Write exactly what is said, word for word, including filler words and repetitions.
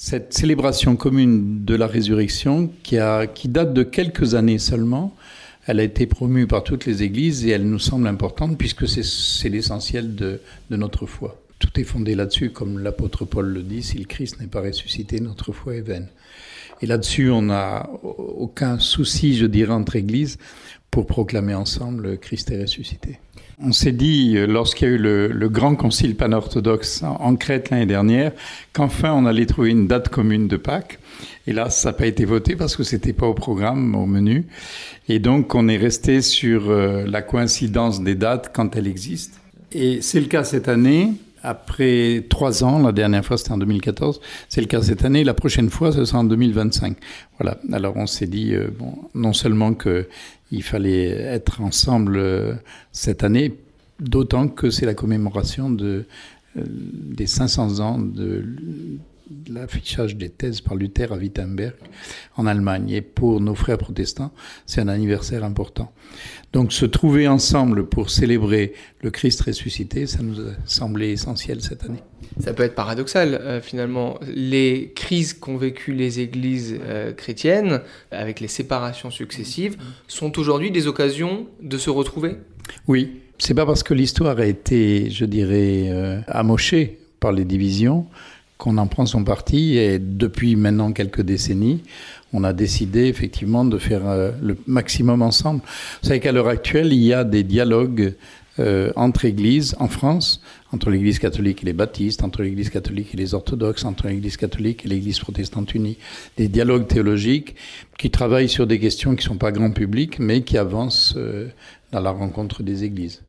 cette célébration commune de la résurrection qui, a, qui date de quelques années seulement. Elle a été promue par toutes les églises et elle nous semble importante puisque c'est, c'est l'essentiel de, de notre foi. Tout est fondé là-dessus, comme l'apôtre Paul le dit, si le Christ n'est pas ressuscité, notre foi est vaine. Et là-dessus, on n'a aucun souci, je dirais, entre églises pour proclamer ensemble « Christ est ressuscité ». On s'est dit, lorsqu'il y a eu le, le grand concile pan-orthodoxe en, en Crète l'année dernière, qu'enfin on allait trouver une date commune de Pâques. Et là, ça n'a pas été voté parce que ce n'était pas au programme, au menu. Et donc, on est resté sur euh, la coïncidence des dates quand elles existent. Et c'est le cas cette année. Après trois ans, la dernière fois c'était en deux mille quatorze, c'est le cas cette année, la prochaine fois ce sera en deux mille vingt-cinq. Voilà, alors on s'est dit, euh, bon, non seulement qu'il fallait être ensemble euh, cette année, d'autant que c'est la commémoration de, euh, des cinq cents ans de, de l'affichage des thèses par Luther à Wittenberg en Allemagne. Et pour nos frères protestants, c'est un anniversaire important. Donc se trouver ensemble pour célébrer le Christ ressuscité, ça nous a semblé essentiel cette année. Ça peut être paradoxal euh, finalement. Les crises qu'ont vécues les églises euh, chrétiennes, avec les séparations successives, sont aujourd'hui des occasions de se retrouver ? Oui, c'est pas parce que l'histoire a été, je dirais, euh, amochée par les divisions qu'on en prend son parti, et depuis maintenant quelques décennies, on a décidé effectivement de faire euh, le maximum ensemble. Vous savez qu'à l'heure actuelle, il y a des dialogues euh, entre églises en France, entre l'Église catholique et les baptistes, entre l'Église catholique et les orthodoxes, entre l'Église catholique et l'Église protestante unie, des dialogues théologiques qui travaillent sur des questions qui ne sont pas grand public, mais qui avancent euh, dans la rencontre des églises.